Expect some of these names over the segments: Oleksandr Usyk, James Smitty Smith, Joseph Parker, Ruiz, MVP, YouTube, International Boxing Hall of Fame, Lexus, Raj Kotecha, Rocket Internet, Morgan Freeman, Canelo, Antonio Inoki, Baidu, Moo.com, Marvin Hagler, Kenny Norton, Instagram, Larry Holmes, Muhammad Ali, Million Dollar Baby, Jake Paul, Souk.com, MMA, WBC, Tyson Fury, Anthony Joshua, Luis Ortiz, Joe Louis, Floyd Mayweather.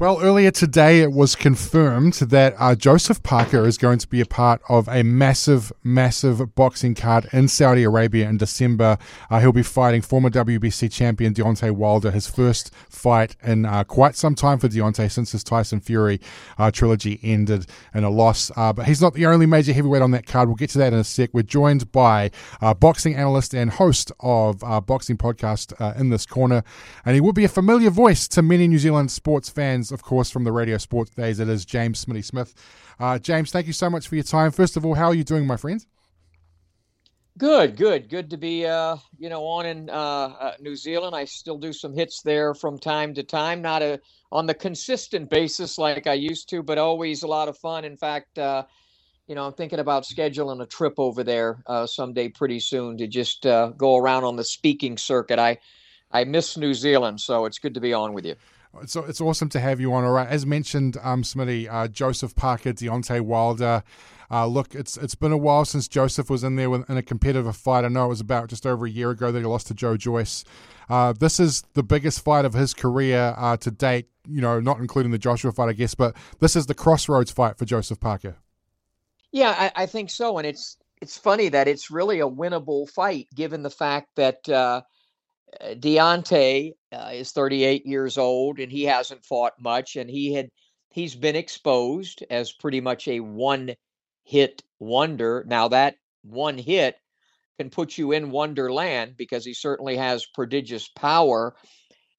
Well, earlier today it was confirmed that Joseph Parker is going to be a part of a massive, massive boxing card in Saudi Arabia in December. He'll be fighting former WBC champion Deontay Wilder, his first fight in quite some time for Deontay since his Tyson Fury trilogy ended in a loss. But he's not the only major heavyweight on that card. We'll get to that in a sec. We're joined by boxing analyst and host of boxing podcast In This Corner, and he will be a familiar voice to many New Zealand sports fans, of course, from the radio sports days. It is James Smitty Smith. James, thank you so much for your time. First of all, how are you doing, my friend? Good to be, on in New Zealand. I still do some hits there from time to time, not on the consistent basis like I used to, but always a lot of fun. In fact, I'm thinking about scheduling a trip over there someday pretty soon to just go around on the speaking circuit. I miss New Zealand, so it's good to be on with you. So it's awesome to have you on. All right, as mentioned, Smitty, Joseph Parker, Deontay Wilder. Look, it's been a while since Joseph was in there in a competitive fight. I know it was about just over a year ago that he lost to Joe Joyce. This is the biggest fight of his career to date. You know, not including the Joshua fight, I guess, but this is the crossroads fight for Joseph Parker. Yeah, I think so, and it's funny that it's really a winnable fight given the fact that Deontay is 38 years old and he hasn't fought much, and he's been exposed as pretty much a one-hit wonder. Now that one hit can put you in wonderland because he certainly has prodigious power.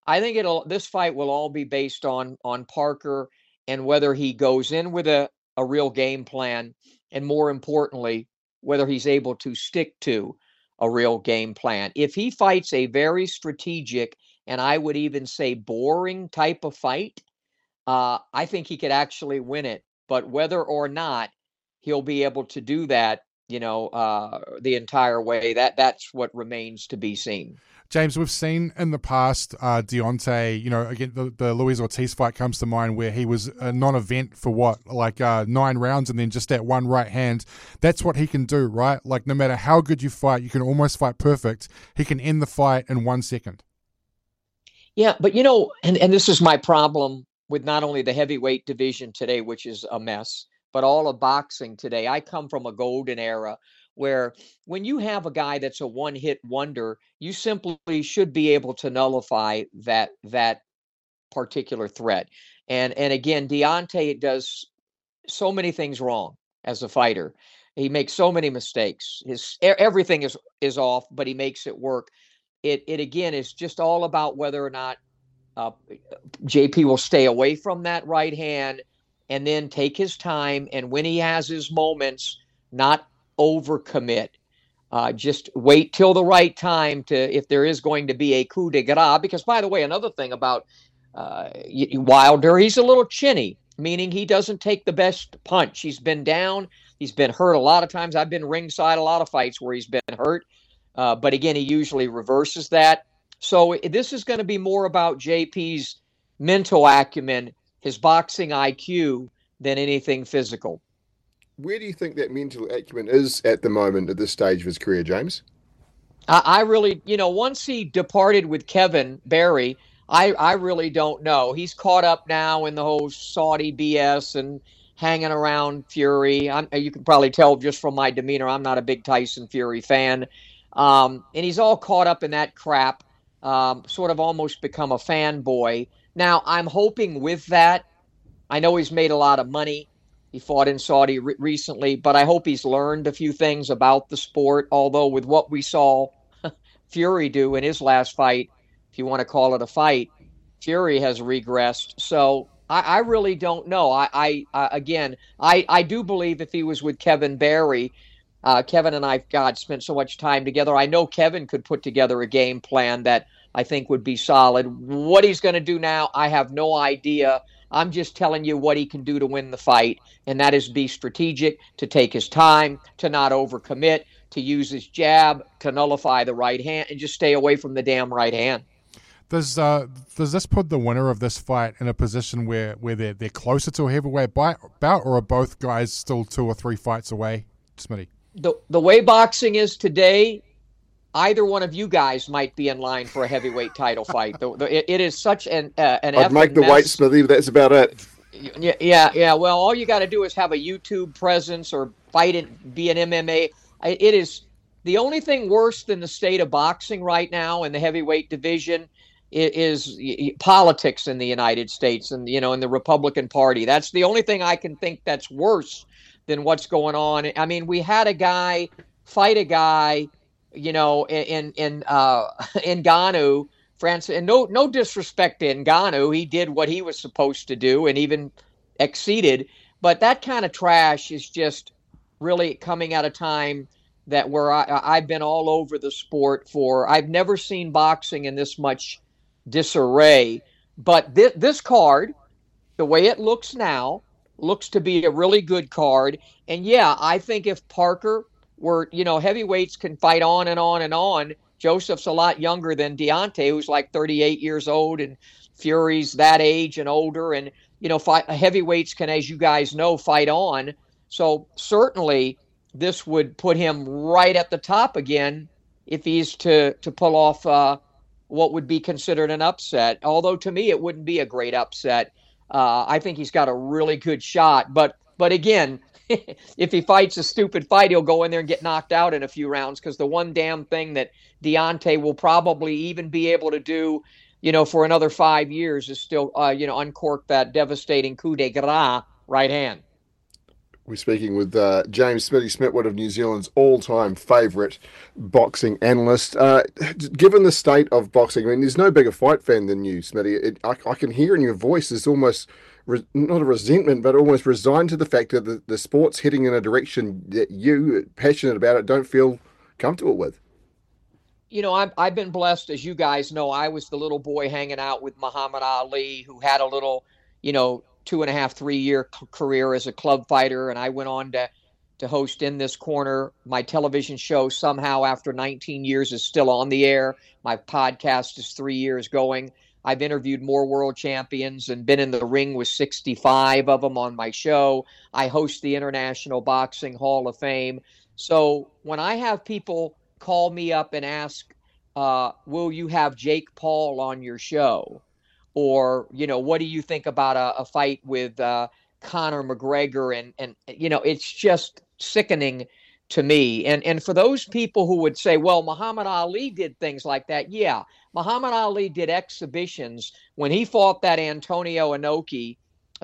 I think this fight will all be based on Parker and whether he goes in with a real game plan, and more importantly, whether he's able to stick to a real game plan. If he fights a very strategic and I would even say boring type of fight, I think he could actually win it. But whether or not he'll be able to do that, the entire way, that's what remains to be seen. James, we've seen in the past Deontay, again, the Luis Ortiz fight comes to mind where he was a non-event for like 9 rounds and then just that one right hand. That's what he can do, right? Like no matter how good you fight, you can almost fight perfect. He can end the fight in 1 second. Yeah, but and this is my problem with not only the heavyweight division today, which is a mess, but all of boxing today. I come from a golden era where when you have a guy that's a one-hit wonder, you simply should be able to nullify that particular threat. And again, Deontay does so many things wrong as a fighter. He makes so many mistakes. His everything is off, but he makes it work. It again is just all about whether or not JP will stay away from that right hand and then take his time. And when he has his moments, not overcommit. Just wait till the right time if there is going to be a coup de grace. Because, by the way, another thing about Wilder, he's a little chinny, meaning he doesn't take the best punch. He's been down. He's been hurt a lot of times. I've been ringside a lot of fights where he's been hurt. But again, he usually reverses that. So this is going to be more about JP's mental acumen, his boxing IQ, than anything physical. Where do you think that mental acumen is at the moment at this stage of his career, James? I really, once he departed with Kevin Barry, I really don't know. He's caught up now in the whole Saudi BS and hanging around Fury. You can probably tell just from my demeanor, I'm not a big Tyson Fury fan. And he's all caught up in that crap, sort of almost become a fanboy. Now, I'm hoping with that, I know he's made a lot of money. He fought in Saudi recently, but I hope he's learned a few things about the sport. Although with what we saw Fury do in his last fight, if you want to call it a fight, Fury has regressed. So I really don't know. I do believe if he was with Kevin Barry, Kevin and I, spent so much time together. I know Kevin could put together a game plan that I think would be solid. What he's going to do now, I have no idea. I'm just telling you what he can do to win the fight, and that is be strategic, to take his time, to not overcommit, to use his jab, to nullify the right hand, and just stay away from the damn right hand. Does this put the winner of this fight in a position where they're closer to a heavyweight bout, or are both guys still 2 or 3 fights away, Smitty? The way boxing is today, either one of you guys might be in line for a heavyweight title fight. It is such an I'd make the white smoothie, but that's about it. Yeah. Well, all you got to do is have a YouTube presence or fight and be an MMA. It is the only thing worse than the state of boxing right now in the heavyweight division is politics in the United States and, in the Republican Party. That's the only thing I can think that's worse than what's going on. I mean, we had a guy fight a guy, in Ngannou, Francis, and no disrespect to Ngannou, he did what he was supposed to do and even exceeded. But that kind of trash is just really coming at a time that where I've been all over the sport for. I've never seen boxing in this much disarray. But this card, the way it looks now, looks to be a really good card. And yeah, I think if Parker were, heavyweights can fight on and on and on. Joseph's a lot younger than Deontay, who's like 38 years old, and Fury's that age and older. And, heavyweights can, as you guys know, fight on. So certainly this would put him right at the top again if he's to pull off what would be considered an upset. Although to me, it wouldn't be a great upset. I think he's got a really good shot. But again, if he fights a stupid fight, he'll go in there and get knocked out in a few rounds, because the one damn thing that Deontay will probably even be able to do, for another 5 years is still, uncork that devastating coup de grace right hand. We're speaking with James Smitty Smith, one of New Zealand's all-time favourite boxing analyst. Given the state of boxing, I mean, there's no bigger fight fan than you, Smitty. I can hear in your voice there's almost not a resentment, but almost resigned to the fact that the sport's heading in a direction that you, passionate about it, don't feel comfortable with. I've been blessed, as you guys know. I was the little boy hanging out with Muhammad Ali, who had a little, 2.5-3 year career as a club fighter. And I went on to host In This Corner. My television show somehow after 19 years is still on the air. My podcast is 3 years going. I've interviewed more world champions and been in the ring with 65 of them on my show. I host the International Boxing Hall of Fame. So when I have people call me up and ask, will you have Jake Paul on your show? Or, what do you think about a fight with Conor McGregor? And it's just sickening to me. And for those people who would say, well, Muhammad Ali did things like that. Yeah, Muhammad Ali did exhibitions. When he fought that Antonio Inoki,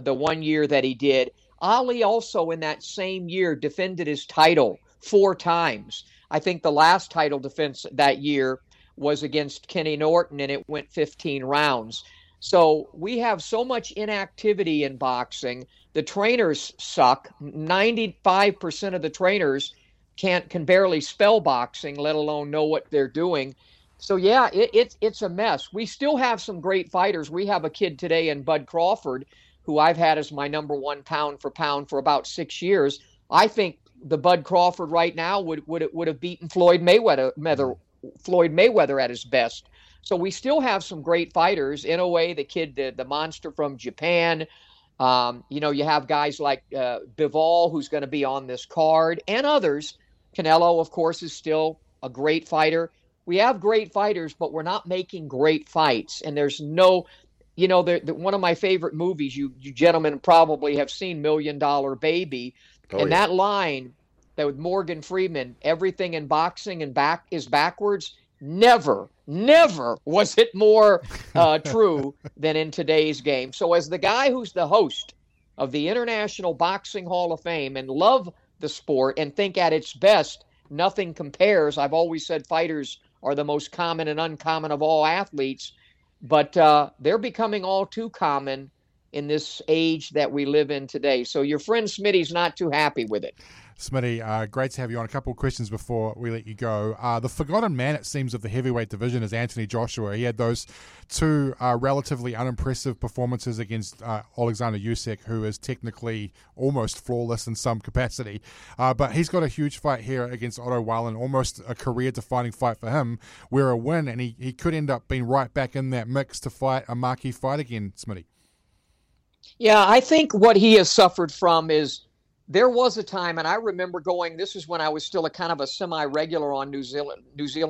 the 1 year that he did, Ali also in that same year defended his title 4 times. I think the last title defense that year was against Kenny Norton, and it went 15 rounds. So we have so much inactivity in boxing. The trainers suck. 95% of the trainers can barely spell boxing, let alone know what they're doing. So, yeah, it's a mess. We still have some great fighters. We have a kid today in Bud Crawford, who I've had as my number one pound for pound for about 6 years. I think the Bud Crawford right now would have beaten Floyd Mayweather at his best. So we still have some great fighters. In a way, the kid, the monster from Japan. You have guys like Bivol, who's going to be on this card, and others. Canelo, of course, is still a great fighter. We have great fighters, but we're not making great fights. And there's no, one of my favorite movies, you gentlemen probably have seen, Million Dollar Baby. Oh, and yeah. That line that with Morgan Freeman, everything in boxing and back is backwards. Never was it more true than in today's game. So as the guy who's the host of the International Boxing Hall of Fame and love the sport and think at its best, nothing compares. I've always said fighters are the most common and uncommon of all athletes, but they're becoming all too common in this age that we live in today. So your friend Smitty's not too happy with it. Smitty, great to have you on. A couple of questions before we let you go. The forgotten man, it seems, of the heavyweight division is Anthony Joshua. He had those two relatively unimpressive performances against Oleksandr Usyk, who is technically almost flawless in some capacity. But he's got a huge fight here against Otto Wallin, almost a career-defining fight for him, where a win, and he could end up being right back in that mix to fight a marquee fight again, Smitty. Yeah, I think what he has suffered from is there was a time, and I remember going, this is when I was still a kind of a semi-regular on New Zealand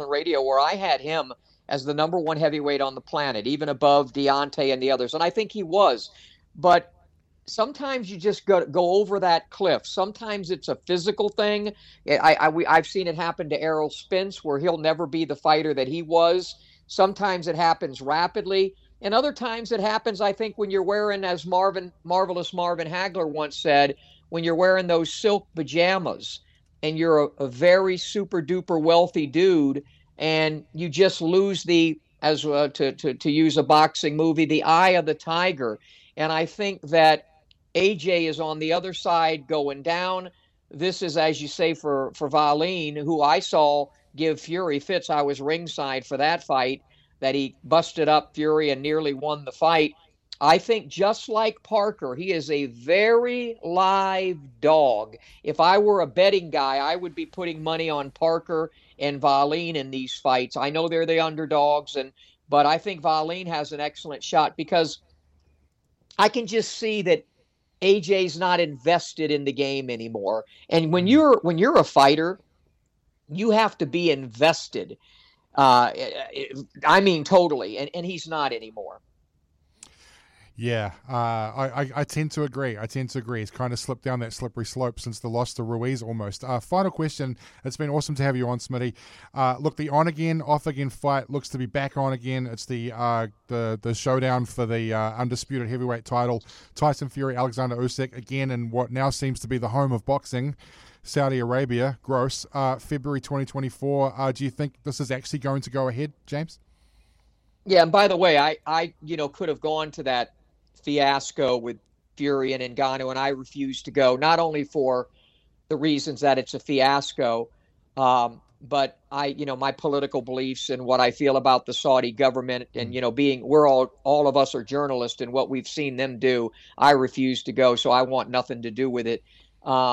radio, where I had him as the number one heavyweight on the planet, even above Deontay and the others. And I think he was. But sometimes you just go over that cliff. Sometimes it's a physical thing. I've seen it happen to Errol Spence, where he'll never be the fighter that he was. Sometimes it happens rapidly. And other times it happens, I think, when you're wearing, as Marvelous Marvin Hagler once said, when you're wearing those silk pajamas and you're a very super-duper wealthy dude, and you just lose the, as to use a boxing movie, the eye of the tiger. And I think that AJ is on the other side going down. This is, as you say, for Wallin, who I saw give Fury fits. I was ringside for that fight, that he busted up Fury and nearly won the fight. I think just like Parker, he is a very live dog. If I were a betting guy, I would be putting money on Parker and Wallin in these fights. I know they're the underdogs, but I think Wallin has an excellent shot, because I can just see that AJ's not invested in the game anymore. And when you're a fighter, you have to be invested. I mean, totally. And he's not anymore. Yeah, I tend to agree. It's kind of slipped down that slippery slope since the loss to Ruiz almost. Final question. It's been awesome to have you on, Smitty. Look, the on-again, off-again fight looks to be back on again. It's the showdown for the undisputed heavyweight title. Tyson Fury, Oleksandr Usyk, again in what now seems to be the home of boxing, Saudi Arabia. Gross. February 2024. Do you think this is actually going to go ahead, James? Yeah, and by the way, I could have gone to that fiasco with Fury and Ngannou, and I refuse to go, not only for the reasons that it's a fiasco, but my political beliefs and what I feel about the Saudi government, and all of us are journalists, and what we've seen them do, I refuse to go. So I want nothing to do with it. I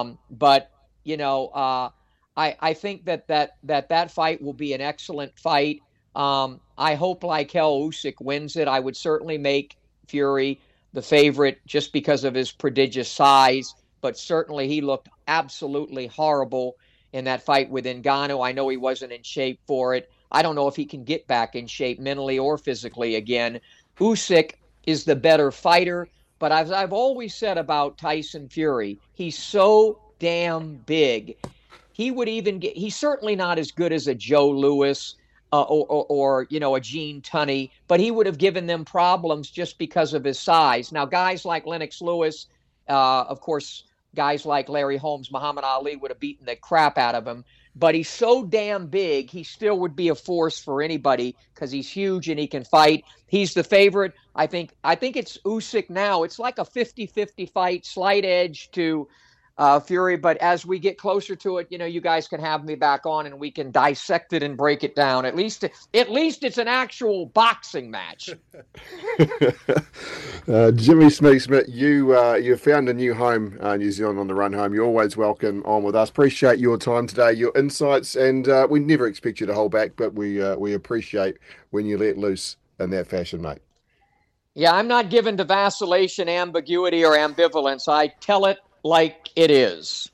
think that fight will be an excellent fight. I hope like hell Usyk wins it. I would certainly make Fury the favorite just because of his prodigious size, but certainly he looked absolutely horrible in that fight with Ngannou. I know he wasn't in shape for it. I don't know if he can get back in shape mentally or physically again. Usyk is the better fighter, but as I've always said about Tyson Fury, he's so damn big. He's certainly not as good as a Joe Louis, a Gene Tunney, but he would have given them problems just because of his size. Now, guys like Lennox Lewis, of course, guys like Larry Holmes, Muhammad Ali would have beaten the crap out of him, but he's so damn big, he still would be a force for anybody because he's huge and he can fight. He's the favorite. I think it's Usyk now. It's like a 50-50 fight, slight edge to Fury, but as we get closer to it, you guys can have me back on and we can dissect it and break it down. At least it's an actual boxing match. Jimmy Smith, you've found a new home, New Zealand on the Run home. You're always welcome on with us. Appreciate your time today, your insights, and we never expect you to hold back, but we appreciate when you let loose in that fashion, mate. Yeah, I'm not given to vacillation, ambiguity, or ambivalence. I tell it like it is.